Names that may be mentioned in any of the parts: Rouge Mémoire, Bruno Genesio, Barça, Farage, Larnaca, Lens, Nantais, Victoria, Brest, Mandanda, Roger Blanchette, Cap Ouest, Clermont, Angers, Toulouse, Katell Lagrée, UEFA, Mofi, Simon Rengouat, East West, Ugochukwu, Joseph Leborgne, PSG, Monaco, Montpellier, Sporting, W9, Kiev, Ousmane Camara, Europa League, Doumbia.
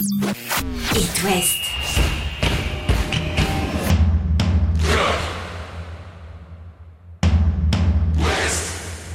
East West.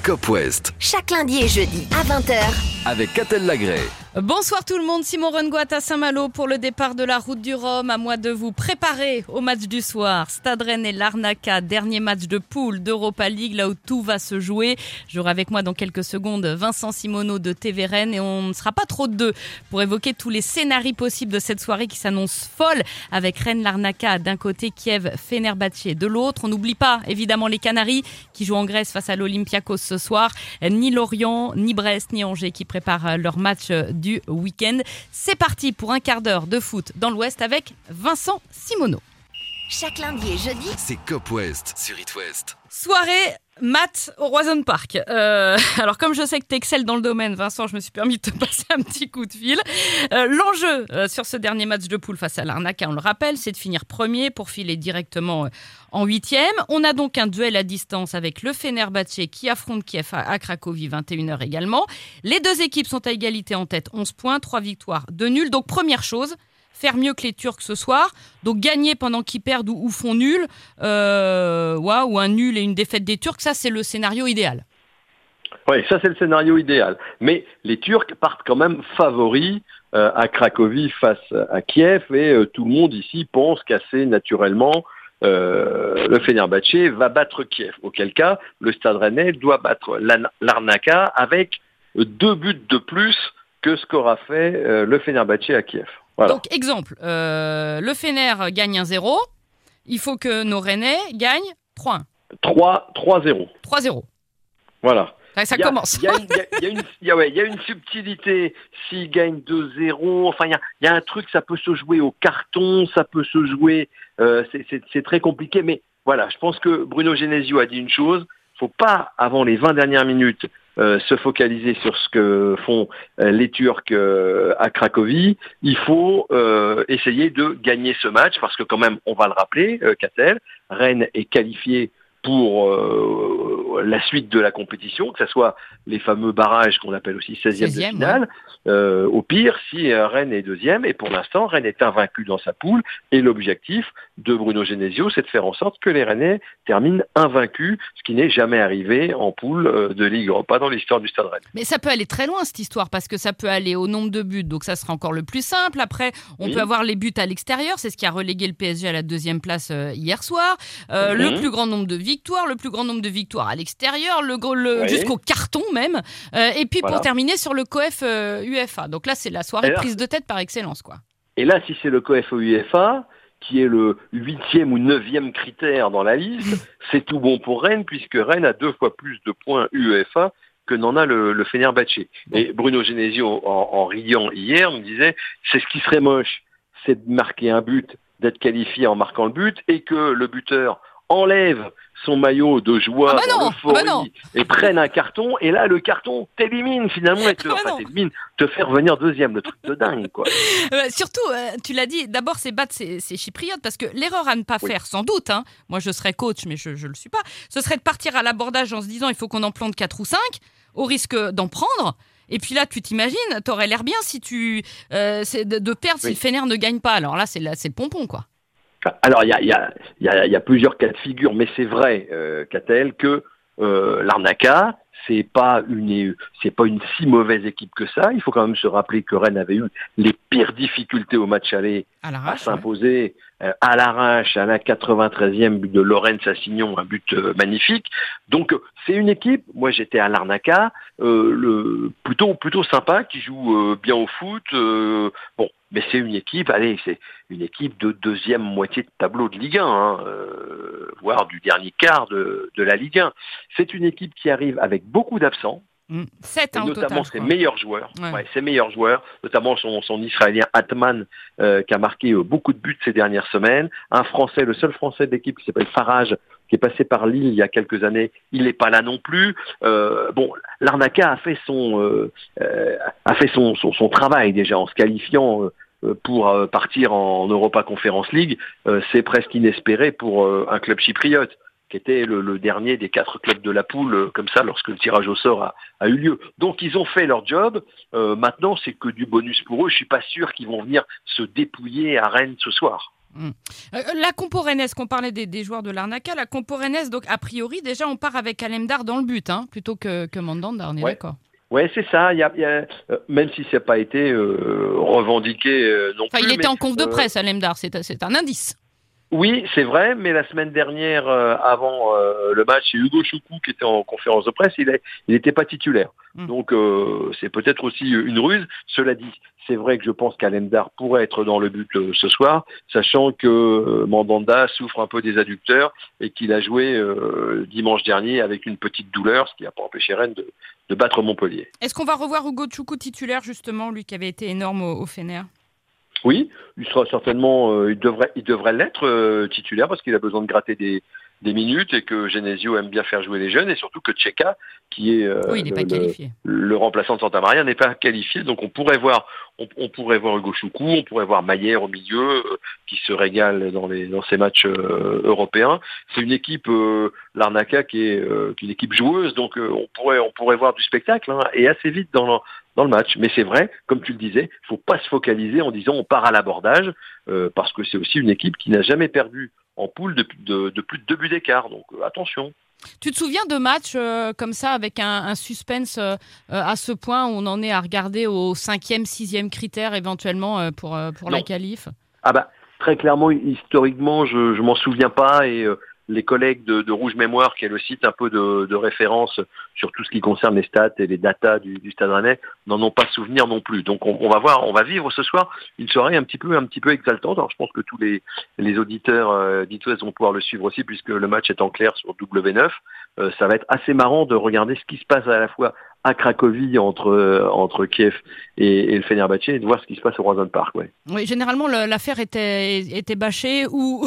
Cap Ouest. Chaque lundi et jeudi à 20h avec Katell Lagrée. Bonsoir tout le monde, Simon Rengouat à Saint-Malo pour le départ de la route du Rhum. À moi de vous préparer au match du soir. Stade Rennes et Larnaca, dernier match de poule d'Europa League, là où tout va se jouer. J'aurai avec moi dans quelques secondes Vincent Simono de TV Rennes et on ne sera pas trop de deux pour évoquer tous les scénarios possibles de cette soirée qui s'annonce folle avec Rennes Larnaca d'un côté, Kiev, Fenerbahçe de l'autre. On n'oublie pas évidemment les Canaries qui jouent en Grèce face à l'Olympiakos ce soir. Ni Lorient, ni Brest, ni Angers qui préparent leur match du week-end. C'est parti pour un quart d'heure de foot dans l'Ouest avec Vincent Simono. Chaque lundi et jeudi, c'est Cap Ouest sur It West. Soirée maths au Roison Park. Alors comme je sais que t'excelles dans le domaine, Vincent, je me suis permis de te passer un petit coup de fil. L'enjeu sur ce dernier match de poule face à Larnaca, on le rappelle, c'est de finir premier pour filer directement en huitième. On a donc un duel à distance avec le Fenerbahçe qui affronte Kiev à Cracovie, 21h également. Les deux équipes sont à égalité en tête, 11 points, 3 victoires, 2 nuls. Donc première chose, faire mieux que les Turcs ce soir, donc gagner pendant qu'ils perdent ou font nul, ou un nul et une défaite des Turcs, ça c'est le scénario idéal. Oui, ça c'est le scénario idéal. Mais les Turcs partent quand même favoris à Cracovie face à Kiev et tout le monde ici pense qu'assez naturellement le Fenerbahçe va battre Kiev. Auquel cas, le Stade Rennais doit battre Larnaca avec 2 buts de plus que ce qu'aura fait le Fenerbahçe à Kiev. Voilà. Donc, exemple, le Fener gagne 1-0, il faut que nos Rennais gagnent 3-1. 3-0. 3-0. Voilà. Ça commence. Il y a une subtilité. S'ils gagnent 2-0, enfin, il y a un truc, ça peut se jouer au carton, ça peut se jouer, c'est très compliqué, mais voilà, je pense que Bruno Genesio a dit une chose, faut pas, avant les 20 dernières minutes, se focaliser sur ce que font les Turcs à Cracovie. Il faut essayer de gagner ce match parce que quand même, on va le rappeler, Katell, Rennes est qualifié pour la suite de la compétition, que ce soit les fameux barrages qu'on appelle aussi 16e de finale. Ouais. Au pire, si Rennes est 2e, et pour l'instant, Rennes est invaincu dans sa poule, et l'objectif de Bruno Genesio, c'est de faire en sorte que les Rennais terminent invaincus, ce qui n'est jamais arrivé en poule de Ligue, pas dans l'histoire du Stade Rennes. Mais ça peut aller très loin, cette histoire, parce que ça peut aller au nombre de buts, donc ça sera encore le plus simple. Après, on peut avoir les buts à l'extérieur, c'est ce qui a relégué le PSG à la 2e place hier soir. Le plus grand nombre de victoires, à l'extérieur, jusqu'au carton même. Et puis pour terminer sur le COEF UEFA. Donc là, c'est la soirée prise de tête par excellence, quoi. Et là, si c'est le COEF UEFA, qui est le 8e ou 9e critère dans la liste, c'est tout bon pour Rennes, puisque Rennes a 2 fois plus de points UEFA que n'en a le Fenerbahçe. Et Bruno Genesio, en riant hier, me disait, c'est ce qui serait moche, c'est de marquer un but, d'être qualifié en marquant le but, et que le buteur enlève son maillot de joie et prennent un carton, et là le carton t'élimine finalement et te fait revenir 2e, le truc de dingue, quoi. Surtout, tu l'as dit, d'abord c'est battre ces Chypriotes, parce que l'erreur à ne pas faire sans doute, hein, moi je serais coach mais je le suis pas, ce serait de partir à l'abordage en se disant il faut qu'on en plante 4 ou 5 au risque d'en prendre, et puis là tu t'imagines, t'aurais l'air bien si tu de perdre si le Fener ne gagne pas, alors là c'est le pompon, quoi. Alors, il y a plusieurs cas de figure, mais c'est vrai, Katell, que Larnaca, c'est pas une si mauvaise équipe que ça. Il faut quand même se rappeler que Rennes avait eu les pires difficultés au match aller à s'imposer à l'arrache, à la 93e but de Lorenz Assignon, un but magnifique. Donc c'est une équipe, moi j'étais à Larnaca, plutôt sympa, qui joue bien au foot. Mais c'est une équipe, c'est une équipe de 2e moitié de tableau de Ligue 1, voire du dernier quart de la Ligue 1. C'est une équipe qui arrive avec beaucoup d'absents, 7, notamment au total, ses meilleurs joueurs. Ses meilleurs joueurs, notamment son Israélien Atman qui a marqué beaucoup de buts ces dernières semaines. Un Français, le seul Français de l'équipe qui s'appelle Farage, qui est passé par Lille il y a quelques années, il n'est pas là non plus. Larnaca a fait son travail déjà en se qualifiant pour partir en Europa Conference League. C'est presque inespéré pour un club chypriote. qui était le dernier des 4 clubs de la poule, comme ça, lorsque le tirage au sort a eu lieu. Donc ils ont fait leur job, maintenant c'est que du bonus pour eux, je suis pas sûr qu'ils vont venir se dépouiller à Rennes ce soir. La compo rennaise, qu'on parlait des joueurs de Larnaca, la compo rennaise, donc a priori déjà on part avec Alemdar dans le but, hein, plutôt que Mandanda, on est d'accord? Ouais, c'est ça. Même si ça n'a pas été revendiqué non plus. Il était en conf de presse, Alemdar, c'est un indice. Oui, c'est vrai, mais la semaine dernière, avant le match, c'est Ugochukwu qui était en conférence de presse, il n'était pas titulaire. Donc c'est peut-être aussi une ruse. Cela dit, c'est vrai que je pense qu'Alemdar pourrait être dans le but ce soir, sachant que Mandanda souffre un peu des adducteurs et qu'il a joué dimanche dernier avec une petite douleur, ce qui n'a pas empêché Rennes de battre Montpellier. Est-ce qu'on va revoir Ugochukwu titulaire, justement, lui qui avait été énorme au Fener? Oui, il sera certainement, il devrait l'être titulaire parce qu'il a besoin de gratter des minutes et que Genesio aime bien faire jouer les jeunes et surtout que Tcheka, qui est le remplaçant de Santa Maria, n'est pas qualifié. Donc on pourrait voir Ugochukwu, on pourrait voir Maillère au milieu qui se régale dans ses matchs européens. C'est une équipe, Larnaca, qui est une équipe joueuse, donc on pourrait voir du spectacle hein, et assez vite dans le match. Mais c'est vrai, comme tu le disais, il ne faut pas se focaliser en disant on part à l'abordage, parce que c'est aussi une équipe qui n'a jamais perdu en poule de plus de 2 buts d'écart. Donc attention. Tu te souviens de matchs comme ça, avec un suspense à ce point où on en est à regarder au 5e, 6e critère éventuellement pour la qualif? Ah bah, très clairement, historiquement, je m'en souviens pas et... les collègues de Rouge Mémoire, qui est le site un peu de référence sur tout ce qui concerne les stats et les datas du Stade Rennais, n'en ont pas souvenir non plus. Donc on va voir, on va vivre ce soir une soirée un petit peu exaltante. Alors je pense que tous les auditeurs d'Itouest vont pouvoir le suivre aussi, puisque le match est en clair sur W9. Ça va être assez marrant de regarder ce qui se passe à la fois à Cracovie entre Kiev et le Fenerbahçe et de voir ce qui se passe au Roison Park. Ouais. Oui, généralement l'affaire était bâchée ou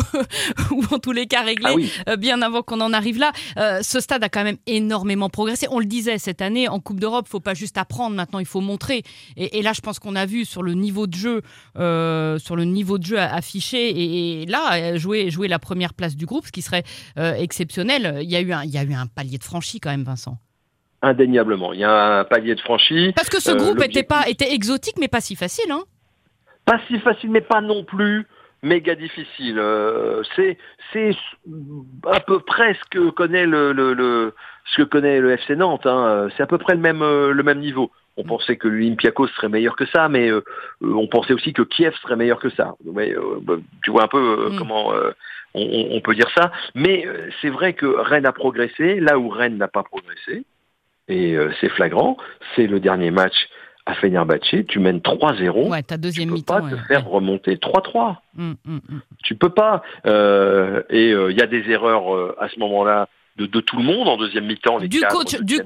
en tous les cas réglée bien avant qu'on en arrive là. Ce stade a quand même énormément progressé. On le disait cette année, en Coupe d'Europe, il ne faut pas juste apprendre, maintenant il faut montrer. Et là, je pense qu'on a vu sur le niveau de jeu affiché et là, jouer la première place du groupe, ce qui serait exceptionnel. Il y a eu un palier de franchi quand même, Vincent. Indéniablement, il y a un palier de franchi. Parce que ce groupe était exotique, mais pas si facile, hein ? Pas si facile, mais pas non plus méga difficile. C'est à peu près ce que connaît le FC Nantes. Hein. C'est à peu près le même niveau. On pensait que l'Olympiakos serait meilleur que ça, mais on pensait aussi que Kiev serait meilleur que ça. Mais, tu vois un peu comment on peut dire ça. Mais c'est vrai que Rennes a progressé, là où Rennes n'a pas progressé. Et c'est flagrant. C'est le dernier match à Fenerbahçe. Tu mènes 3-0. Ouais, ta deuxième mi-temps. Tu peux pas te faire remonter 3-3. Tu peux pas. Et il y a des erreurs à ce moment-là de tout le monde en deuxième mi-temps. Du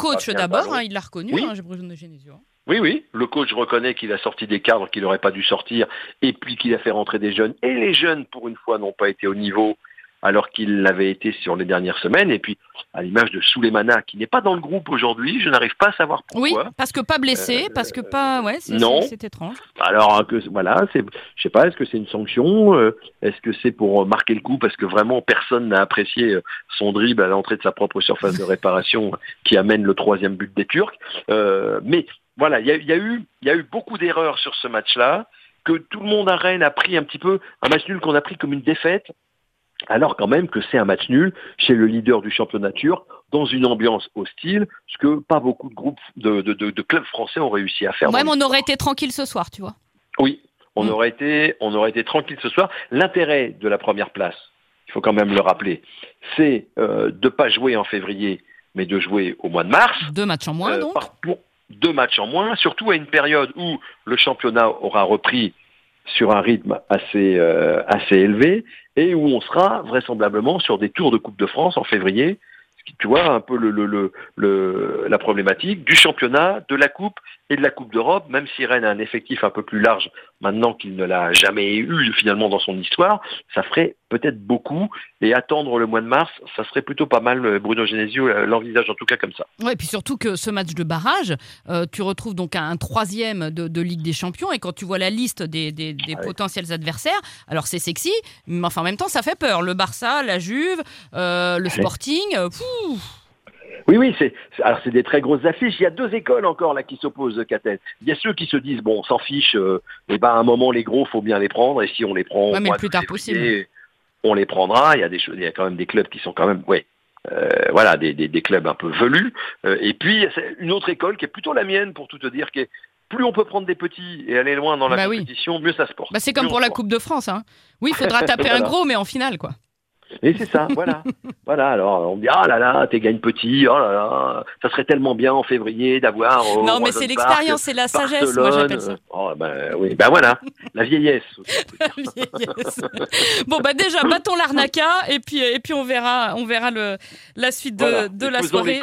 coach d'abord, hein, il l'a reconnu, oui. Hein, Bruno Genesio. Oui, oui. Le coach reconnaît qu'il a sorti des cadres qu'il n'aurait pas dû sortir et puis qu'il a fait rentrer des jeunes. Et les jeunes, pour une fois, n'ont pas été au niveau alors qu'il l'avait été sur les dernières semaines. Et puis, à l'image de Souleymana, qui n'est pas dans le groupe aujourd'hui, je n'arrive pas à savoir pourquoi. Oui, parce que pas blessé, parce que pas... Ouais, c'est étrange. Alors, je sais pas, est-ce que c'est une sanction ? Est-ce que c'est pour marquer le coup ? Parce que vraiment, personne n'a apprécié son dribble à l'entrée de sa propre surface de réparation qui amène le 3e but des Turcs. Mais voilà, il y a eu beaucoup d'erreurs sur ce match-là, que tout le monde à Rennes a pris un petit peu, un match nul qu'on a pris comme une défaite, alors quand même que c'est un match nul chez le leader du championnat turc, dans une ambiance hostile, ce que pas beaucoup de groupes de clubs français ont réussi à faire. Ouais, mais on aurait été tranquille ce soir, tu vois. Oui, on aurait été tranquille ce soir. L'intérêt de la première place, il faut quand même le rappeler, c'est de pas jouer en février, mais de jouer au mois de mars. 2 matchs en moins, donc. 2 matchs en moins, surtout à une période où le championnat aura repris sur un rythme assez élevé et où on sera vraisemblablement sur des tours de Coupe de France en février. Tu vois un peu la problématique du championnat, de la Coupe et de la Coupe d'Europe, même si Rennes a un effectif un peu plus large maintenant qu'il ne l'a jamais eu finalement dans son histoire, ça ferait peut-être beaucoup, et attendre le mois de mars, ça serait plutôt pas mal. Bruno Genesio l'envisage en tout cas comme ça. Ouais, et puis surtout que ce match de barrage, tu retrouves donc un troisième de Ligue des Champions, et quand tu vois la liste des potentiels adversaires, alors c'est sexy, mais enfin, en même temps ça fait peur, le Barça, la Juve, le Sporting, pouf. Oui, c'est des très grosses affiches. Il y a deux écoles encore là qui s'opposent, Katell. Il y a ceux qui se disent, bon, on s'en fiche, à un moment, les gros, faut bien les prendre, et si on les prend, mais le plus tard possible, on les prendra. Il y a quand même des clubs qui sont quand même, des clubs un peu velus. Et puis, c'est une autre école qui est plutôt la mienne, pour tout te dire, qui est, plus on peut prendre des petits et aller loin dans la compétition, mieux ça se porte. C'est comme pour la Coupe de France, hein. Oui, il faudra taper un gros, mais en finale, quoi. Et c'est ça, voilà. Alors on me dit, ah là là, t'es gagné petit, oh là là, ça serait tellement bien en février d'avoir... non, mais c'est l'expérience, c'est la sagesse, moi j'appelle ça. Voilà, la vieillesse. Bon, déjà, battons l'Larnaca, et puis on verra la suite de la soirée.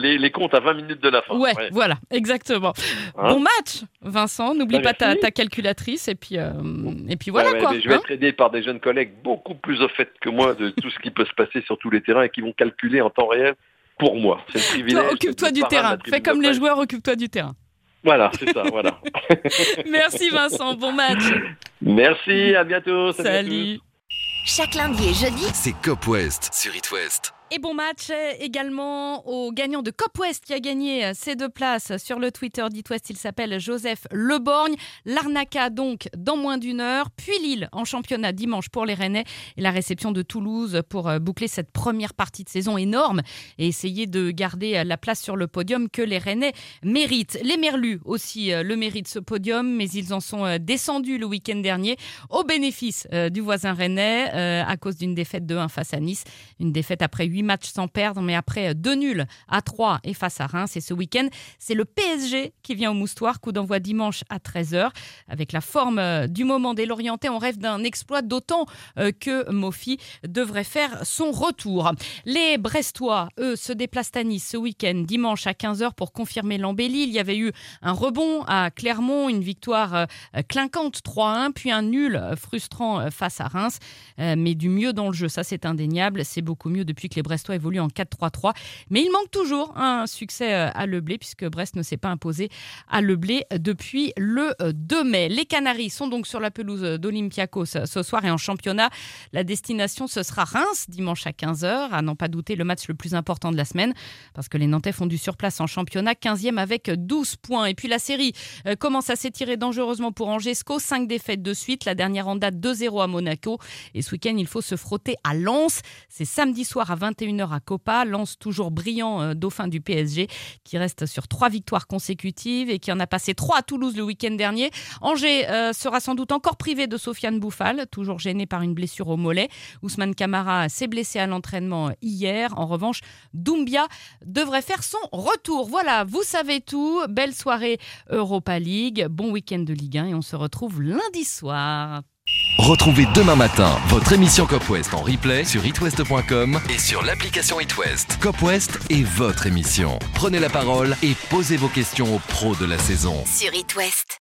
Les comptes à 20 minutes de la fin. Ouais. Voilà, exactement. Bon match, Vincent, n'oublie pas ta calculatrice, et puis voilà, quoi. Je vais être aidé par des jeunes collègues beaucoup plus au fait que moi de tout ce qui peut se passer sur tous les terrains et qui vont calculer en temps réel pour moi. C'est le privilège. Toi, occupe-toi du terrain. Fais comme les joueurs, occupe-toi du terrain. Voilà, c'est ça, voilà. Merci Vincent, bon match. Merci, à bientôt. Salut. Chaque lundi et jeudi, c'est Cap Ouest sur East West. Et bon match également au gagnant de Cap Ouest qui a gagné ses 2 places sur le Twitter d'East West. Il s'appelle Joseph Leborgne. Larnaca donc dans moins d'une heure, puis Lille en championnat dimanche pour les Rennais et la réception de Toulouse pour boucler cette première partie de saison énorme et essayer de garder la place sur le podium que les Rennais méritent. Les Merlus aussi le méritent, ce podium, mais ils en sont descendus le week-end dernier au bénéfice du voisin Rennais à cause d'une défaite de 1 face à Nice. Une défaite après 8 matchs sans perdre, mais après 2 nuls à 3 et face à Reims. Et ce week-end, c'est le PSG qui vient au Moustoir. Coup d'envoi dimanche à 13h. Avec la forme du moment des Lorientais, on rêve d'un exploit, d'autant que Mofi devrait faire son retour. Les Brestois, eux, se déplacent à Nice ce week-end, dimanche à 15h, pour confirmer l'embellie. Il y avait eu un rebond à Clermont, une victoire clinquante 3-1, puis un nul frustrant face à Reims. Mais du mieux dans le jeu, ça c'est indéniable. C'est beaucoup mieux depuis que les Brestois évolue en 4-3-3, mais il manque toujours un succès à Leblay puisque Brest ne s'est pas imposé à Leblay depuis le 2 mai. Les Canaries sont donc sur la pelouse d'Olympiakos ce soir et en championnat, la destination ce sera Reims dimanche à 15h, à n'en pas douter le match le plus important de la semaine parce que les Nantais font du surplace en championnat, 15e avec 12 points. Et puis la série commence à s'étirer dangereusement pour Angesco, 5 défaites de suite, la dernière en date 2-0 à Monaco et ce week-end il faut se frotter à Lens, c'est samedi soir à 21h à Copa. Lens toujours brillant, dauphin du PSG, qui reste sur 3 victoires consécutives et qui en a passé 3 à Toulouse le week-end dernier. Angers sera sans doute encore privé de Sofiane Bouffal, toujours gêné par une blessure au mollet. Ousmane Camara s'est blessé à l'entraînement hier. En revanche, Doumbia devrait faire son retour. Voilà, vous savez tout. Belle soirée Europa League, bon week-end de Ligue 1 et on se retrouve lundi soir. Retrouvez demain matin votre émission Cap Ouest en replay sur itwest.com et sur l'application itwest. Cap Ouest est votre émission. Prenez la parole et posez vos questions aux pros de la saison. Sur itwest.